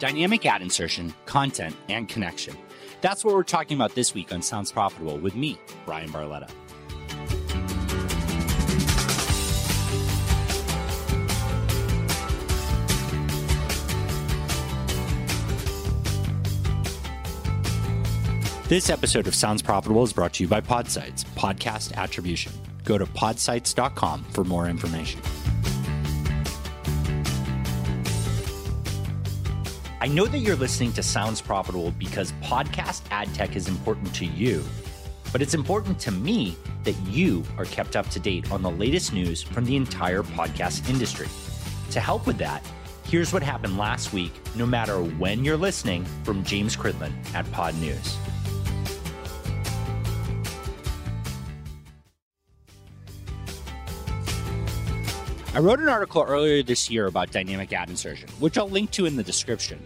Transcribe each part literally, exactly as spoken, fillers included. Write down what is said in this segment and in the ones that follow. dynamic ad insertion, content, and connection. That's what we're talking about this week on Sounds Profitable with me, Bryan Barletta. This episode of Sounds Profitable is brought to you by PodSights, podcast attribution. Go to pod sights dot com for more information. I know that you're listening to Sounds Profitable because podcast ad tech is important to you, but it's important to me that you are kept up to date on the latest news from the entire podcast industry. To help with that, here's what happened last week, no matter when you're listening, from James Cridland at Podnews. I wrote an article earlier this year about dynamic ad insertion, which I'll link to in the description.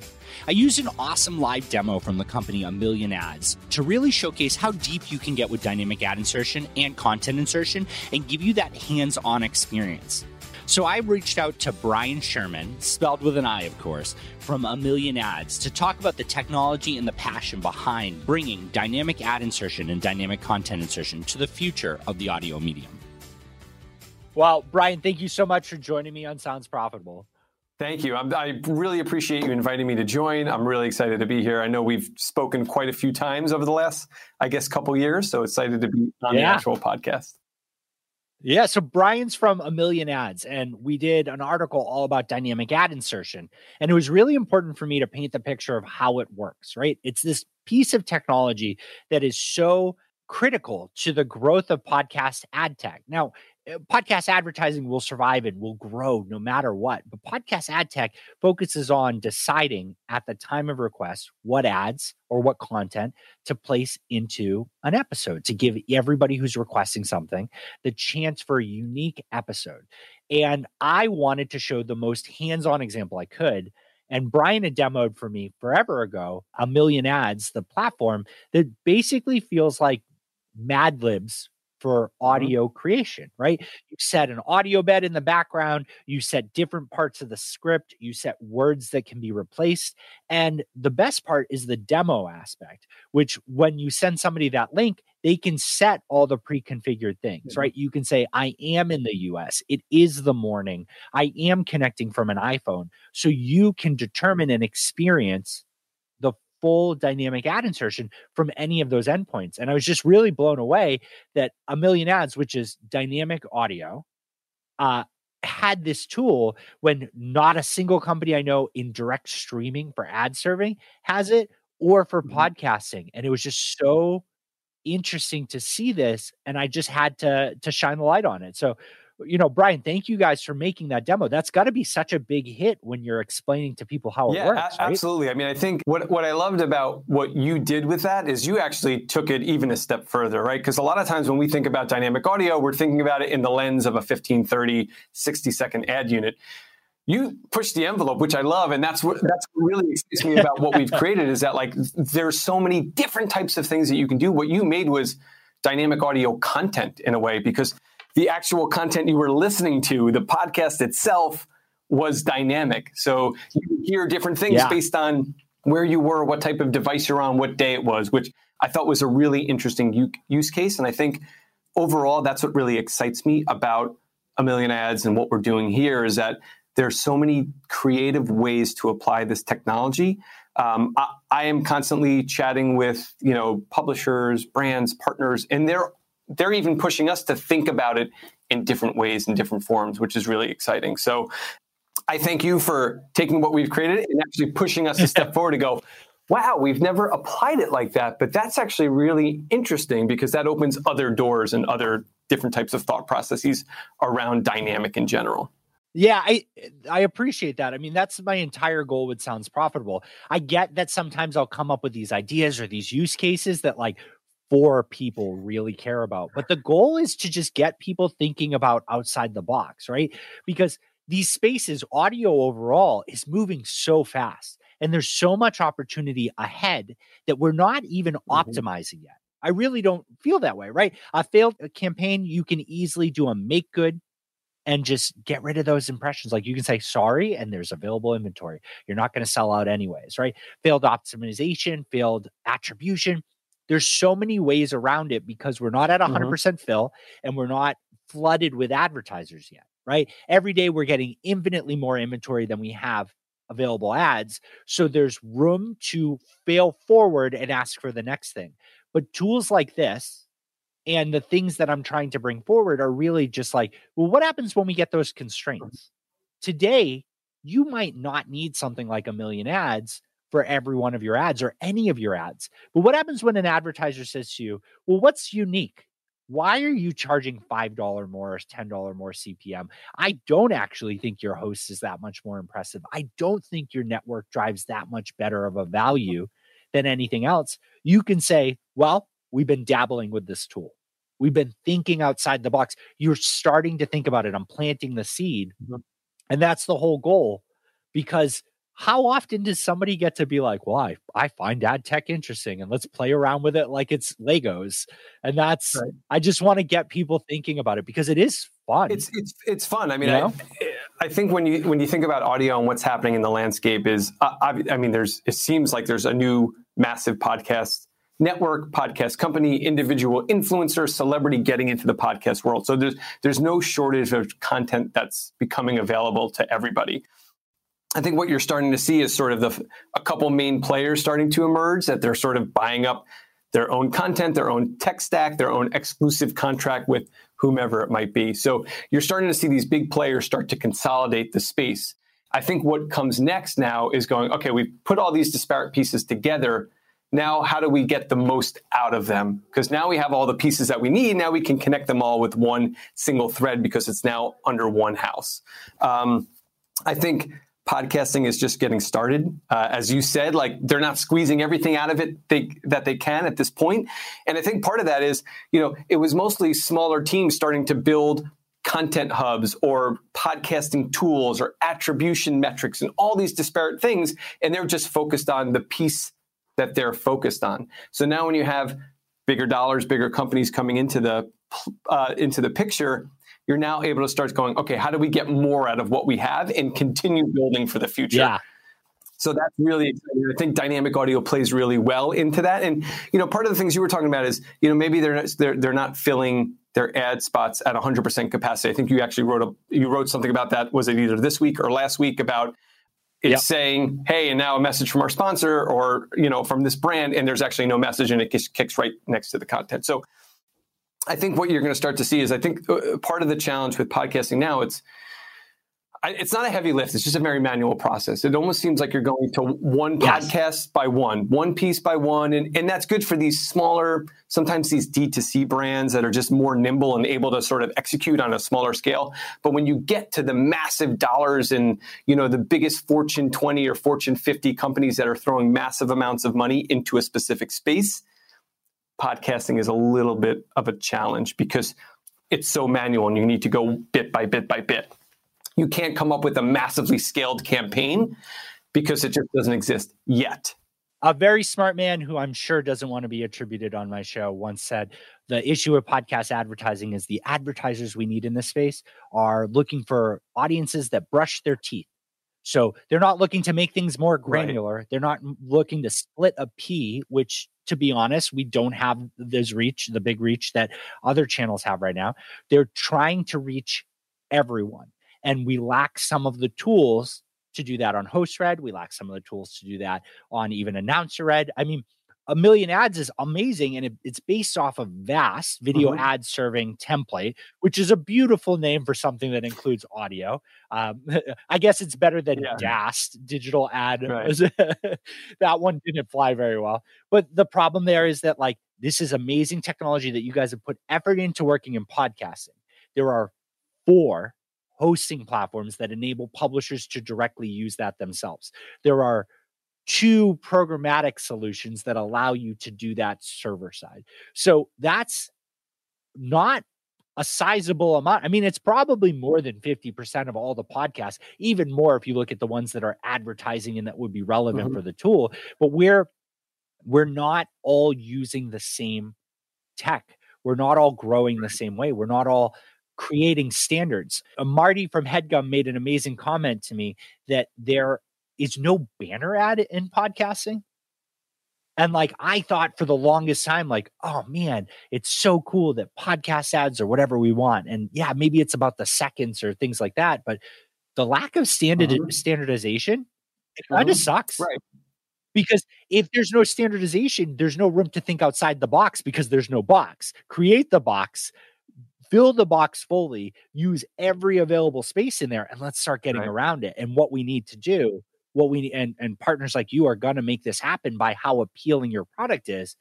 I used an awesome live demo from the company A Million Ads to really showcase how deep you can get with dynamic ad insertion and content insertion and give you that hands-on experience. So I reached out to Brian Sherman, spelled with an I, of course, from A Million Ads to talk about the technology and the passion behind bringing dynamic ad insertion and dynamic content insertion to the future of the audio medium. Well, Brian, thank you so much for joining me on Sounds Profitable. Thank you. I'm, I really appreciate you inviting me to join. I'm really excited to be here. I know we've spoken quite a few times over the last, I guess, couple years. So excited to be on yeah. the actual podcast. Yeah. So Brian's from A Million Ads, and we did an article all about dynamic ad insertion. And it was really important for me to paint the picture of how it works, right? It's this piece of technology that is so critical to the growth of podcast ad tech. Now, podcast advertising will survive and will grow no matter what. But podcast ad tech focuses on deciding at the time of request what ads or what content to place into an episode to give everybody who's requesting something the chance for a unique episode. And I wanted to show the most hands-on example I could. And Brian had demoed for me forever ago, A Million Ads, the platform that basically feels like Mad Libs for audio creation, right? You set an audio bed in the background, you set different parts of the script, you set words that can be replaced. And the best part is the demo aspect, which when you send somebody that link, they can set all the pre-configured things, mm-hmm. right? You can say, I am in the U S. It is the morning. I am connecting from an iPhone. So you can determine and experience the full dynamic ad insertion from any of those endpoints. And I was just really blown away that A Million Ads, which is dynamic audio, uh, had this tool when not a single company I know in direct streaming for ad serving has it, or for mm-hmm. podcasting. And it was just so interesting to see this. And I just had to, to shine the light on it. So, you know, Brian, thank you guys for making that demo. That's got to be such a big hit when you're explaining to people how yeah, it works. Yeah, absolutely. Right? I mean, I think what, what I loved about what you did with that is you actually took it even a step further, right? Because a lot of times when we think about dynamic audio, we're thinking about it in the lens of a fifteen, thirty, sixty second ad unit. You push the envelope, which I love, and that's what that's what really excites me about what we've created is that, like, there's so many different types of things that you can do. What you made was dynamic audio content in a way, because the actual content you were listening to, the podcast itself, was dynamic. So you hear different things yeah. based on where you were, what type of device you're on, what day it was, which I thought was a really interesting use case. And I think overall, that's what really excites me about A Million Ads and what we're doing here is that there's so many creative ways to apply this technology. Um, I, I am constantly chatting with, you know, publishers, brands, partners, and they're they're even pushing us to think about it in different ways and different forms, which is really exciting. So I thank you for taking what we've created and actually pushing us a step forward to go, wow, we've never applied it like that. But that's actually really interesting because that opens other doors and other different types of thought processes around dynamic in general. Yeah, I I appreciate that. I mean, that's my entire goal with Sounds Profitable. I get that sometimes I'll come up with these ideas or these use cases that like four people really care about. But the goal is to just get people thinking about outside the box, right? Because these spaces, audio overall, is moving so fast. And there's so much opportunity ahead that we're not even mm-hmm. optimizing yet. I really don't feel that way, right? I failed a campaign. You can easily do a make good and just get rid of those impressions. Like you can say, sorry, and there's available inventory. You're not going to sell out anyways, right? Failed optimization, failed attribution. There's so many ways around it because we're not at one hundred percent mm-hmm. fill and we're not flooded with advertisers yet, right? Every day we're getting infinitely more inventory than we have available ads. So there's room to fail forward and ask for the next thing. But tools like this and the things that I'm trying to bring forward are really just like, well, what happens when we get those constraints? Today, you might not need something like a million ads for every one of your ads or any of your ads. But what happens when an advertiser says to you, well, what's unique? Why are you charging five dollars more or ten dollars more C P M? I don't actually think your host is that much more impressive. I don't think your network drives that much better of a value than anything else. You can say, well, we've been dabbling with this tool. We've been thinking outside the box. You're starting to think about it. I'm planting the seed. Mm-hmm. And that's the whole goal, because how often does somebody get to be like, well, I, I find ad tech interesting and let's play around with it like it's Legos. And that's, right. I just want to get people thinking about it because it is fun. It's it's, it's fun. I mean, you know? I, I think when you, when you think about audio and what's happening in the landscape is, I, I mean, there's, it seems like there's a new massive podcast network, podcast company, individual influencer, celebrity getting into the podcast world. So there's, there's no shortage of content that's becoming available to everybody. I think what you're starting to see is sort of the a couple main players starting to emerge, that they're sort of buying up their own content, their own tech stack, their own exclusive contract with whomever it might be. So you're starting to see these big players start to consolidate the space. I think what comes next now is going, okay, we've put all these disparate pieces together. Now, how do we get the most out of them? Because now we have all the pieces that we need. Now we can connect them all with one single thread because it's now under one house. Um, I think... Podcasting is just getting started. Uh, as you said, like they're not squeezing everything out of it they, that they can at this point. And I think part of that is, you know, it was mostly smaller teams starting to build content hubs or podcasting tools or attribution metrics and all these disparate things. And they're just focused on the piece that they're focused on. So now when you have bigger dollars, bigger companies coming into the uh, into the picture, you're now able to start going, okay, how do we get more out of what we have and continue building for the future? Yeah. So that's really exciting. I think dynamic audio plays really well into that. And, you know, part of the things you were talking about is, you know, maybe they're they're, they're not filling their ad spots at one hundred percent capacity. I think you actually wrote a, you wrote something about that. Was it either this week or last week about it's yep. saying, hey, and now a message from our sponsor or, you know, from this brand, and there's actually no message and it kicks right next to the content. So I think what you're going to start to see is, I think part of the challenge with podcasting now, it's it's not a heavy lift. It's just a very manual process. It almost seems like you're going to one yes. podcast by one, one piece by one. And, and that's good for these smaller, sometimes these D two C brands that are just more nimble and able to sort of execute on a smaller scale. But when you get to the massive dollars and, you know, the biggest Fortune twenty or Fortune fifty companies that are throwing massive amounts of money into a specific space, podcasting is a little bit of a challenge because it's so manual and you need to go bit by bit by bit. You can't come up with a massively scaled campaign because it just doesn't exist yet. A very smart man who I'm sure doesn't want to be attributed on my show once said, the issue of podcast advertising is the advertisers we need in this space are looking for audiences that brush their teeth. So they're not looking to make things more granular. Right. They're not looking to split a pea, which, to be honest, we don't have this reach, the big reach that other channels have right now. They're trying to reach everyone. And we lack some of the tools to do that on HostRed. We lack some of the tools to do that on even AnnouncerRed. I mean, A Million Ads is amazing. And it, it's based off of VAST, video mm-hmm. ad serving template, which is a beautiful name for something that includes audio. Um, I guess it's better than yeah. DAST, digital ad. Right. That one didn't fly very well. But the problem there is that, like, this is amazing technology that you guys have put effort into working in podcasting. There are four hosting platforms that enable publishers to directly use that themselves. There are two programmatic solutions that allow you to do that server side. So that's not a sizable amount. I mean, it's probably more than fifty percent of all the podcasts, even more if you look at the ones that are advertising and that would be relevant mm-hmm. for the tool. But we're we're not all using the same tech. We're not all growing the same way. We're not all creating standards. Uh, Marty from Headgum made an amazing comment to me that there is no banner ad in podcasting. And like, I thought for the longest time, like, oh man, it's so cool that podcast ads are whatever we want. And yeah, maybe it's about the seconds or things like that. But the lack of standard uh-huh. standardization, it kind of uh-huh. sucks. Right. Because if there's no standardization, there's no room to think outside the box because there's no box. Create the box, fill the box fully, use every available space in there, and let's start getting right. around it. And what we need to do, what we and, and partners like you are going to make this happen by how appealing your product is,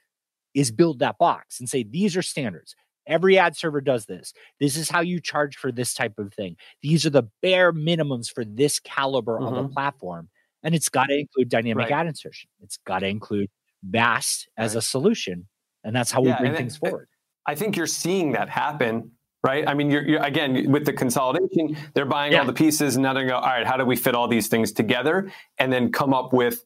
is build that box and say, these are standards. Every ad server does this. This is how you charge for this type of thing. These are the bare minimums for this caliber mm-hmm. of a platform. And it's got to include dynamic right. ad insertion. It's got to include VAST as right. a solution. And that's how yeah, we bring things it, forward. I think you're seeing that happen, right? I mean, you're, you're again, with the consolidation, they're buying yeah. all the pieces and now they go, all right, how do we fit all these things together? And then come up with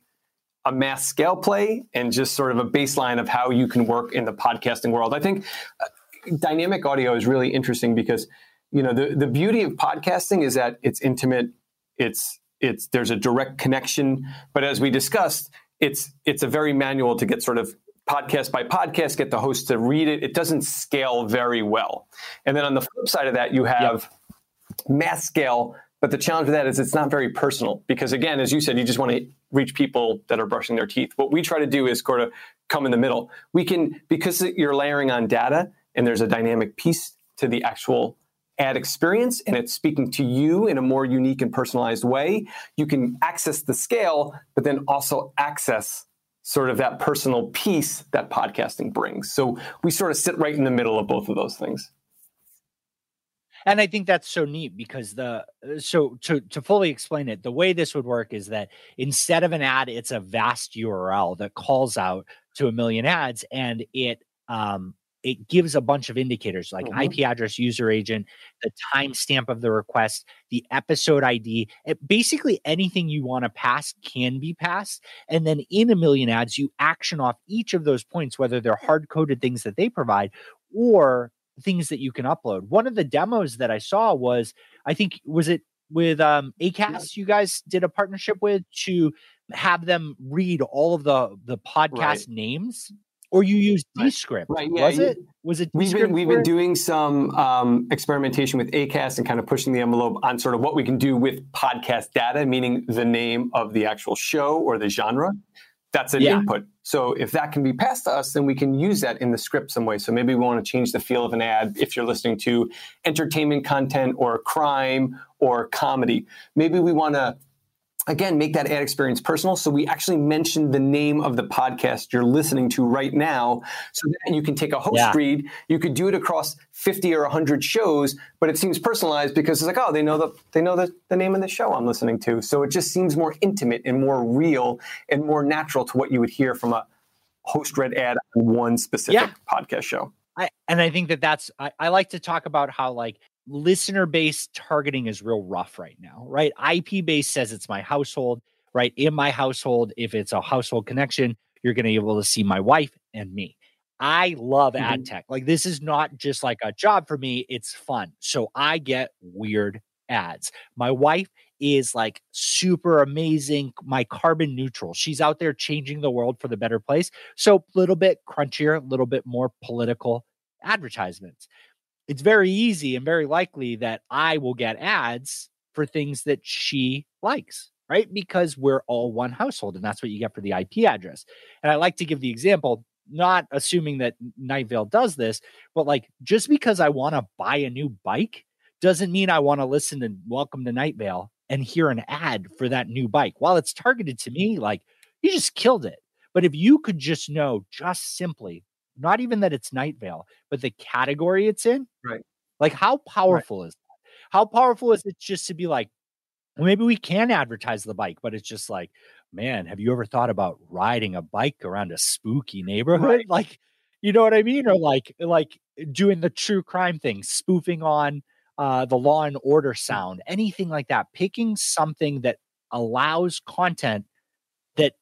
a mass scale play and just sort of a baseline of how you can work in the podcasting world. I think dynamic audio is really interesting because, you know, the, the beauty of podcasting is that it's intimate. It's, It's there's a direct connection, but as we discussed, it's it's a very manual to get sort of podcast by podcast, get the host to read it. It doesn't scale very well. And then on the flip side of that, you have yep. mass scale, but the challenge with that is it's not very personal because, again, as you said, you just want to reach people that are brushing their teeth. What we try to do is sort of come in the middle. We can, because you're layering on data and there's a dynamic piece to the actual ad experience, and it's speaking to you in a more unique and personalized way. You can access the scale, but then also access sort of that personal piece that podcasting brings. So we sort of sit right in the middle of both of those things. And I think that's so neat because the, so to, to fully explain it, the way this would work is that instead of an ad, it's a VAST U R L that calls out to a million ads, and it, um, it gives a bunch of indicators like mm-hmm. I P address, user agent, the timestamp of the request, the episode I D. It, basically anything you want to pass can be passed. And then in a million ads, you action off each of those points, whether they're hard-coded things that they provide or things that you can upload. One of the demos that I saw was, I think, was it with um, ACAST you guys did a partnership with to have them read all of the, the podcast right. names? Or you used Descript, right? Yeah, was it? Was it? We've been, we've been doing some um, experimentation with ACAST and kind of pushing the envelope on sort of what we can do with podcast data, meaning the name of the actual show or the genre. That's an yeah. input. So if that can be passed to us, then we can use that in the script some way. So maybe we want to change the feel of an ad if you're listening to entertainment content or crime or comedy. Maybe we want to, again, make that ad experience personal. So we actually mentioned the name of the podcast you're listening to right now. So that you can take a host yeah. read. You could do it across fifty or one hundred shows, but it seems personalized because it's like, oh, they know the they know the, the name of the show I'm listening to. So it just seems more intimate and more real and more natural to what you would hear from a host read ad on one specific yeah. podcast show. I, and I think that that's, I, I like to talk about how like, listener-based targeting is real rough right now, right? I P-based says it's my household, right? In my household, if it's a household connection, you're going to be able to see my wife and me. I love mm-hmm. ad tech. Like this is not just like a job for me. It's fun. So I get weird ads. My wife is like super amazing, my carbon neutral. She's out there changing the world for the better place. So a little bit crunchier, a little bit more political advertisements. It's very easy and very likely that I will get ads for things that she likes, right? Because we're all one household, and that's what you get for the I P address. And I like to give the example, not assuming that Night Vale does this, but like just because I want to buy a new bike doesn't mean I want to listen to Welcome to Night Vale and hear an ad for that new bike. While it's targeted to me, like you just killed it. But if you could just know just simply, not even that it's Night Vale, but the category it's in. Right. Like how powerful right. is that? How powerful is it just to be like, well, maybe we can advertise the bike, but it's just like, man, have you ever thought about riding a bike around a spooky neighborhood? Right. Like, you know what I mean? Or like, like doing the true crime thing, spoofing on uh, the Law and Order sound, anything like that, picking something that allows content that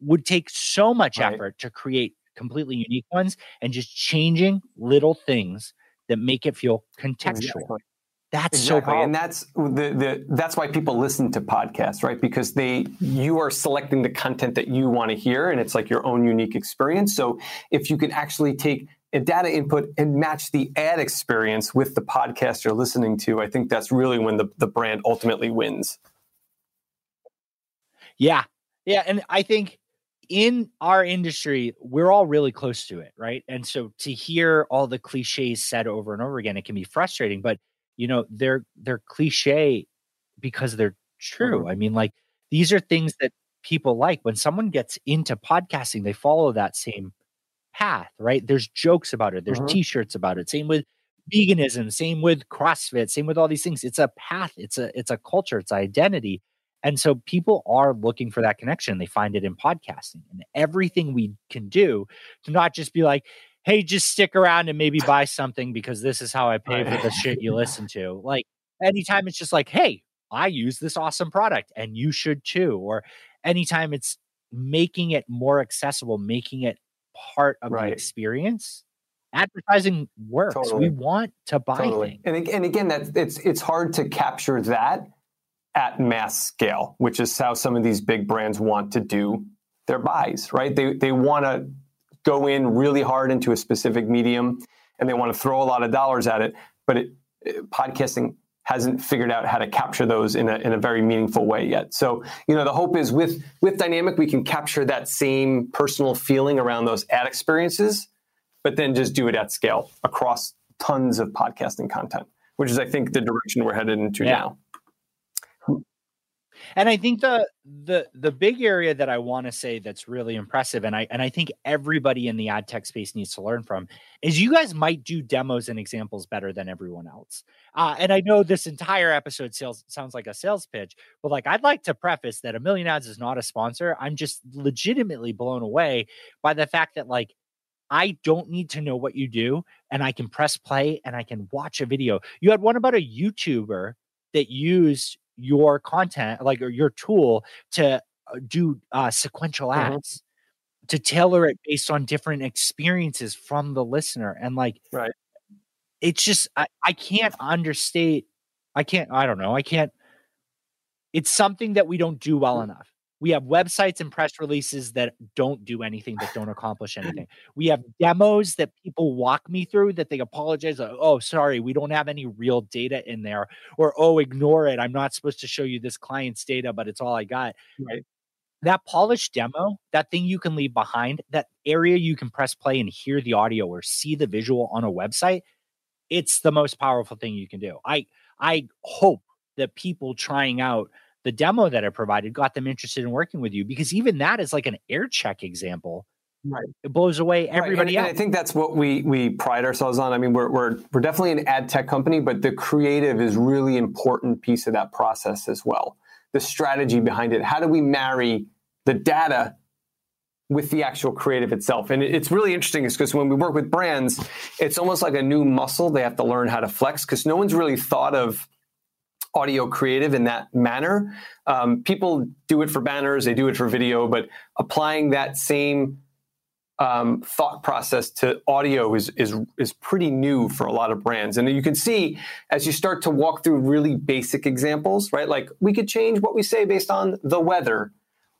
would take so much right. effort to create completely unique ones and just changing little things that make it feel contextual. Exactly. That's exactly. so cool. And that's the, the that's why people listen to podcasts, right? Because they you are selecting the content that you want to hear, and it's like your own unique experience. So if you can actually take a data input and match the ad experience with the podcast you're listening to, I think that's really when the, the brand ultimately wins. Yeah. Yeah. And I think in our industry, we're all really close to it, right? And so to hear all the cliches said over and over again, it can be frustrating, but you know, they're, they're cliche because they're true. I mean, like, these are things that people like. When someone gets into podcasting, they follow that same path, right? There's jokes about it. There's uh-huh. t-shirts about it. Same with veganism, same with CrossFit, same with all these things. It's a path. It's a, it's a culture. It's identity. And so people are looking for that connection. They find it in podcasting, and everything we can do to not just be like, hey, just stick around and maybe buy something because this is how I pay for the shit you listen to. Like, anytime it's just like, hey, I use this awesome product and you should too. Or anytime it's making it more accessible, making it part of right. the experience. Advertising works. Totally. We want to buy totally. things. And, and again, that's, it's, it's hard to capture that at mass scale, which is how some of these big brands want to do their buys, right? They, they want to go in really hard into a specific medium, and they want to throw a lot of dollars at it. But it, it, podcasting hasn't figured out how to capture those in a in a very meaningful way yet. So, you know, the hope is with with Dynamic, we can capture that same personal feeling around those ad experiences, but then just do it at scale across tons of podcasting content, which is, I think, the direction we're headed into yeah. now. And I think the the the big area that I want to say that's really impressive, and I and I think everybody in the ad tech space needs to learn from, is you guys might do demos and examples better than everyone else. Uh, and I know this entire episode sales, sounds like a sales pitch, but like, I'd like to preface that A Million Ads is not a sponsor. I'm just legitimately blown away by the fact that, like, I don't need to know what you do, and I can press play and I can watch a video. You had one about a YouTuber that used your content, like, or your tool, to do uh, sequential ads, mm-hmm. to tailor it based on different experiences from the listener. And like, right. it's just, I, I can't understate, I can't, I don't know. I can't, it's something that we don't do well enough. We have websites and press releases that don't do anything, that don't accomplish anything. We have demos that people walk me through that they apologize. Like, oh, sorry, we don't have any real data in there. Or, oh, ignore it. I'm not supposed to show you this client's data, but it's all I got. Right. That polished demo, that thing you can leave behind, that area you can press play and hear the audio or see the visual on a website, it's the most powerful thing you can do. I I hope that people trying out the demo that I provided got them interested in working with you, because even that is like an air check example. Right. It blows away everybody right. and, and I think that's what we we pride ourselves on. I mean, we're we're we're definitely an ad tech company, but the creative is really important piece of that process as well. The strategy behind it. How do we marry the data with the actual creative itself? And it's really interesting is because when we work with brands, it's almost like a new muscle they have to learn how to flex, because no one's really thought of audio creative in that manner. Um, people do it for banners, they do it for video, but applying that same um, thought process to audio is is is pretty new for a lot of brands. And you can see as you start to walk through really basic examples, right? Like, we could change what we say based on the weather,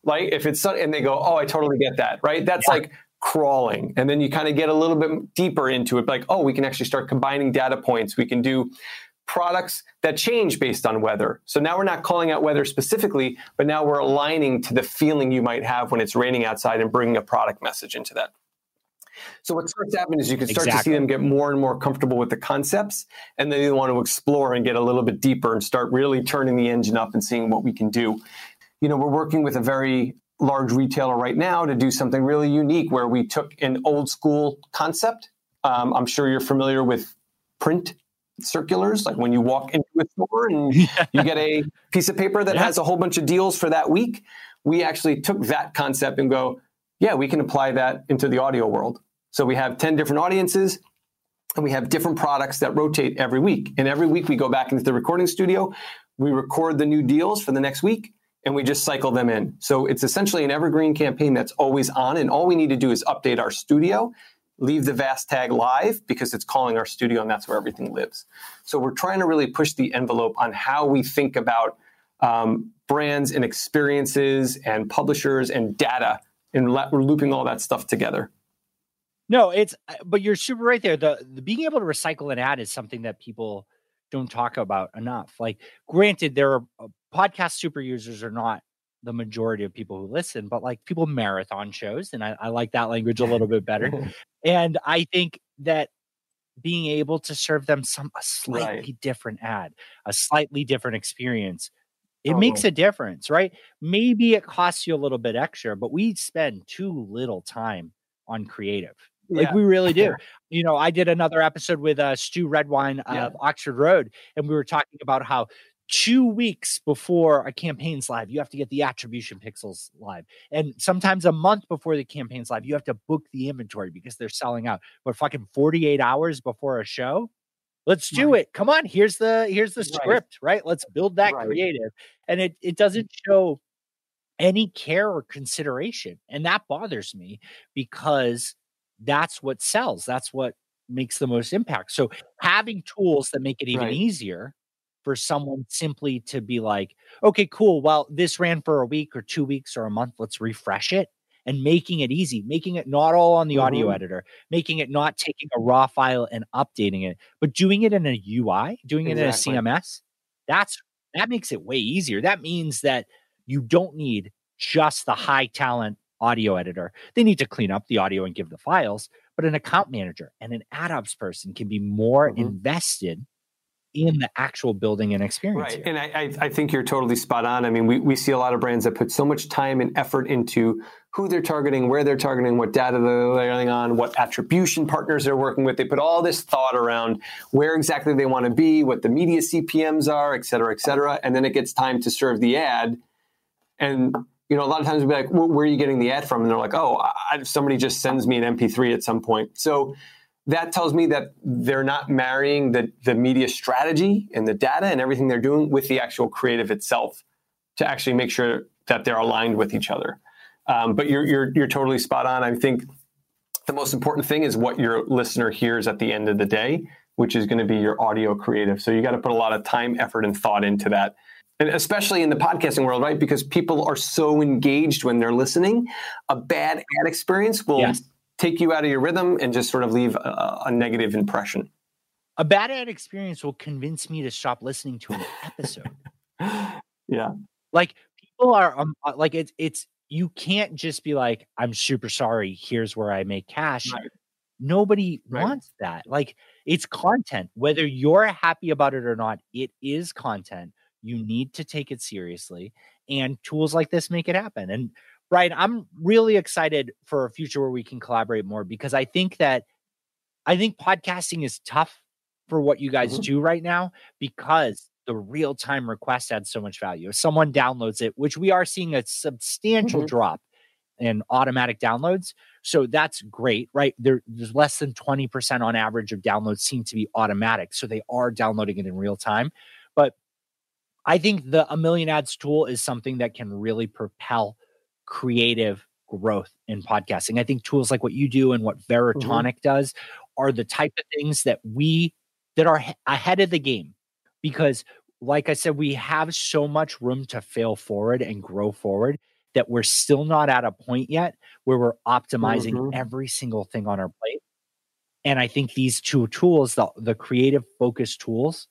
like if it's sun, and they go, "Oh, I totally get that," right? That's yeah. like crawling, and then you kind of get a little bit deeper into it, like, "Oh, we can actually start combining data points. We can do." Products that change based on weather. So now we're not calling out weather specifically, but now we're aligning to the feeling you might have when it's raining outside and bringing a product message into that. So what starts to happen is you can start exactly. to see them get more and more comfortable with the concepts, and then they want to explore and get a little bit deeper and start really turning the engine up and seeing what we can do. You know, we're working with a very large retailer right now to do something really unique where we took an old school concept. Um, I'm sure you're familiar with print circulars, like when you walk into a store and yeah. you get a piece of paper that yeah. has a whole bunch of deals for that week. We actually took that concept and go, yeah, we can apply that into the audio world. So we have ten different audiences, and we have different products that rotate every week. And every week we go back into the recording studio, we record the new deals for the next week, and we just cycle them in. So it's essentially an evergreen campaign that's always on, and all we need to do is update our studio leave the VAST tag live because it's calling our studio and that's where everything lives. So we're trying to really push the envelope on how we think about um, brands and experiences and publishers and data, and we're looping all that stuff together. No, it's, but you're super right there. The, the being able to recycle an ad is something that people don't talk about enough. Like, granted, there are uh, podcast super users are not the majority of people who listen, but like people marathon shows. And I, I like that language a little bit better. And I think that being able to serve them some, a slightly right. different ad, a slightly different experience, it oh. makes a difference, right? Maybe it costs you a little bit extra, but we spend too little time on creative. Like yeah. we really do. You know, I did another episode with uh, Stu Redwine of yeah. Oxford Road, and we were talking about how two weeks before a campaign's live, you have to get the attribution pixels live. And sometimes a month before the campaign's live, you have to book the inventory because they're selling out. But fucking forty-eight hours before a show, let's do right. it. Come on, here's the here's the script, right? right? Let's build that right. creative. And it it doesn't show any care or consideration. And that bothers me because that's what sells. That's what makes the most impact. So having tools that make it even right. easier for someone simply to be like, okay, cool. Well, this ran for a week or two weeks or a month. Let's refresh it, and making it easy, making it not all on the mm-hmm. audio editor, making it not taking a raw file and updating it, but doing it in a U I, doing exactly. it in a C M S. That's, that makes it way easier. That means that you don't need just the high talent audio editor. They need to clean up the audio and give the files, but an account manager and an ad ops person can be more mm-hmm. invested in the actual building and experience. Right. Here. And I, I think you're totally spot on. I mean, we, we see a lot of brands that put so much time and effort into who they're targeting, where they're targeting, what data they're layering on, what attribution partners they're working with. They put all this thought around where exactly they want to be, what the media C P Ms are, et cetera, et cetera. And then it gets time to serve the ad. And, you know, a lot of times we'll be like, well, where are you getting the ad from? And they're like, oh, I, somebody just sends me an M P three at some point. So that tells me that they're not marrying the, the media strategy and the data and everything they're doing with the actual creative itself to actually make sure that they're aligned with each other. Um, but you're, you're, you're totally spot on. I think the most important thing is what your listener hears at the end of the day, which is going to be your audio creative. So you got to put a lot of time, effort, and thought into that. And especially in the podcasting world, right? Because people are so engaged when they're listening. A bad ad experience will yes. take you out of your rhythm and just sort of leave a, a negative impression. A bad ad experience will convince me to stop listening to an episode. Yeah. Like people are um, like, it's, it's, you can't just be like, I'm super sorry, here's where I make cash. Right. Nobody right. wants that. Like, it's content, whether you're happy about it or not, it is content. You need to take it seriously, and tools like this make it happen. And Brian, I'm really excited for a future where we can collaborate more, because I think that I think podcasting is tough for what you guys mm-hmm. do right now, because the real time request adds so much value. If someone downloads it, which we are seeing a substantial mm-hmm. drop in automatic downloads. So that's great, right? There, there's less than twenty percent on average of downloads seem to be automatic. So they are downloading it in real time. But I think the A Million Ads tool is something that can really propel creative growth in podcasting. I think tools like what you do and what Veritonic mm-hmm. does are the type of things that we, that are ahead of the game. Because like I said, we have so much room to fail forward and grow forward that we're still not at a point yet where we're optimizing mm-hmm. every single thing on our plate. And I think these two tools, the, the creative focused tools,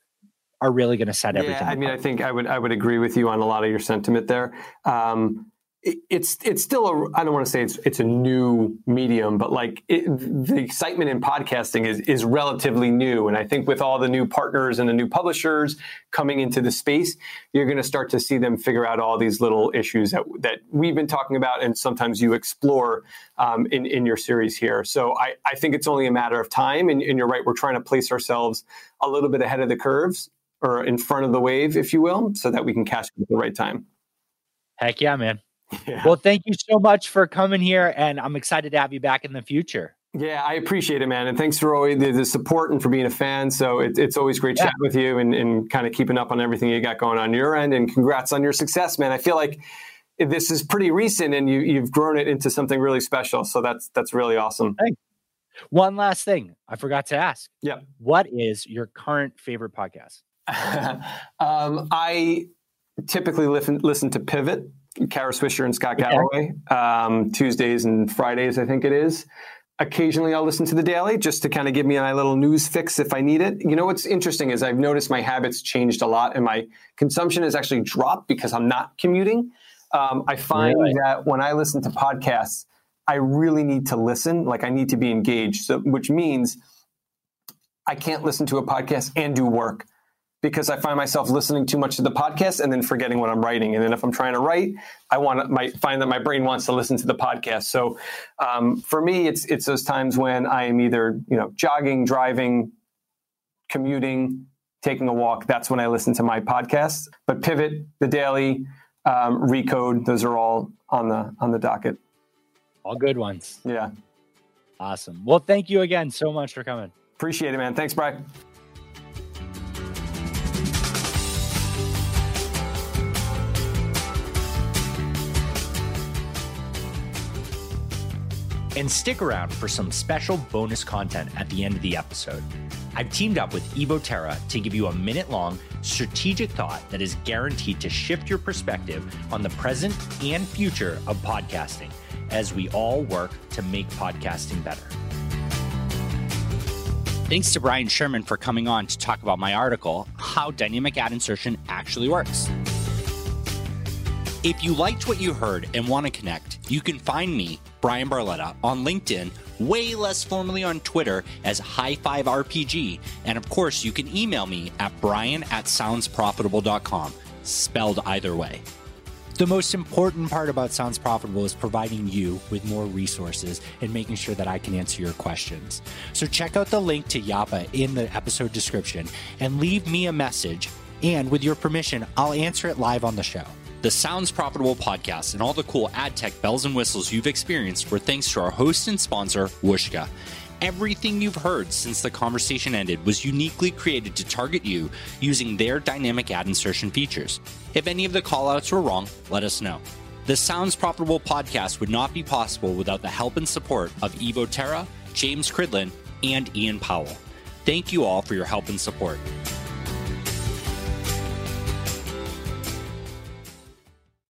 are really going to set everything yeah, I mean, up. I think I would I would agree with you on a lot of your sentiment there. Um, it, it's it's still a I don't want to say it's it's a new medium, but like it, the excitement in podcasting is is relatively new, and I think with all the new partners and the new publishers coming into the space, you're going to start to see them figure out all these little issues that that we've been talking about, and sometimes you explore um, in in your series here. So I I think it's only a matter of time, and, and you're right, we're trying to place ourselves a little bit ahead of the curves, or in front of the wave, if you will, so that we can cash at the right time. Heck yeah, man. Yeah. Well, thank you so much for coming here, and I'm excited to have you back in the future. Yeah, I appreciate it, man. And thanks for always the, the support and for being a fan. So it, it's always great yeah. chatting with you and, and kind of keeping up on everything you got going on your end. And congrats on your success, man. I feel like this is pretty recent, and you, you've grown it into something really special. So that's, that's really awesome. Thanks. One last thing I forgot to ask. Yeah. What is your current favorite podcast? um, I typically listen, listen to Pivot, Kara Swisher and Scott Galloway, yeah. um, Tuesdays and Fridays, I think it is. Occasionally I'll listen to The Daily just to kind of give me my little news fix if I need it. You know, what's interesting is I've noticed my habits changed a lot and my consumption has actually dropped because I'm not commuting. Um, I find really? that when I listen to podcasts, I really need to listen. Like I need to be engaged, so, which means I can't listen to a podcast and do work, because I find myself listening too much to the podcast and then forgetting what I'm writing. And then if I'm trying to write, I want to my, find that my brain wants to listen to the podcast. So um, for me, it's it's those times when I am either, you know, jogging, driving, commuting, taking a walk. That's when I listen to my podcasts. But Pivot, The Daily, um, Recode, those are all on the on the docket. All good ones. Yeah. Awesome. Well, thank you again so much for coming. Appreciate it, man. Thanks, Bryan. And stick around for some special bonus content at the end of the episode. I've teamed up with Evo Terra to give you a minute-long strategic thought that is guaranteed to shift your perspective on the present and future of podcasting as we all work to make podcasting better. Thanks to Brian Sherman for coming on to talk about my article, How Dynamic Ad Insertion Actually Works. If you liked what you heard and want to connect, you can find me, Bryan Barletta, on LinkedIn, way less formally on Twitter as High Five R P G, and of course, you can email me at bryan at sounds profitable dot com, spelled either way. The most important part about Sounds Profitable is providing you with more resources and making sure that I can answer your questions. So check out the link to Yappa in the episode description and leave me a message, and with your permission, I'll answer it live on the show. The Sounds Profitable podcast and all the cool ad tech bells and whistles you've experienced were thanks to our host and sponsor, Whooshkaa. Everything you've heard since the conversation ended was uniquely created to target you using their dynamic ad insertion features. If any of the callouts were wrong, let us know. The Sounds Profitable podcast would not be possible without the help and support of Evo Terra, James Cridland, and Ian Powell. Thank you all for your help and support.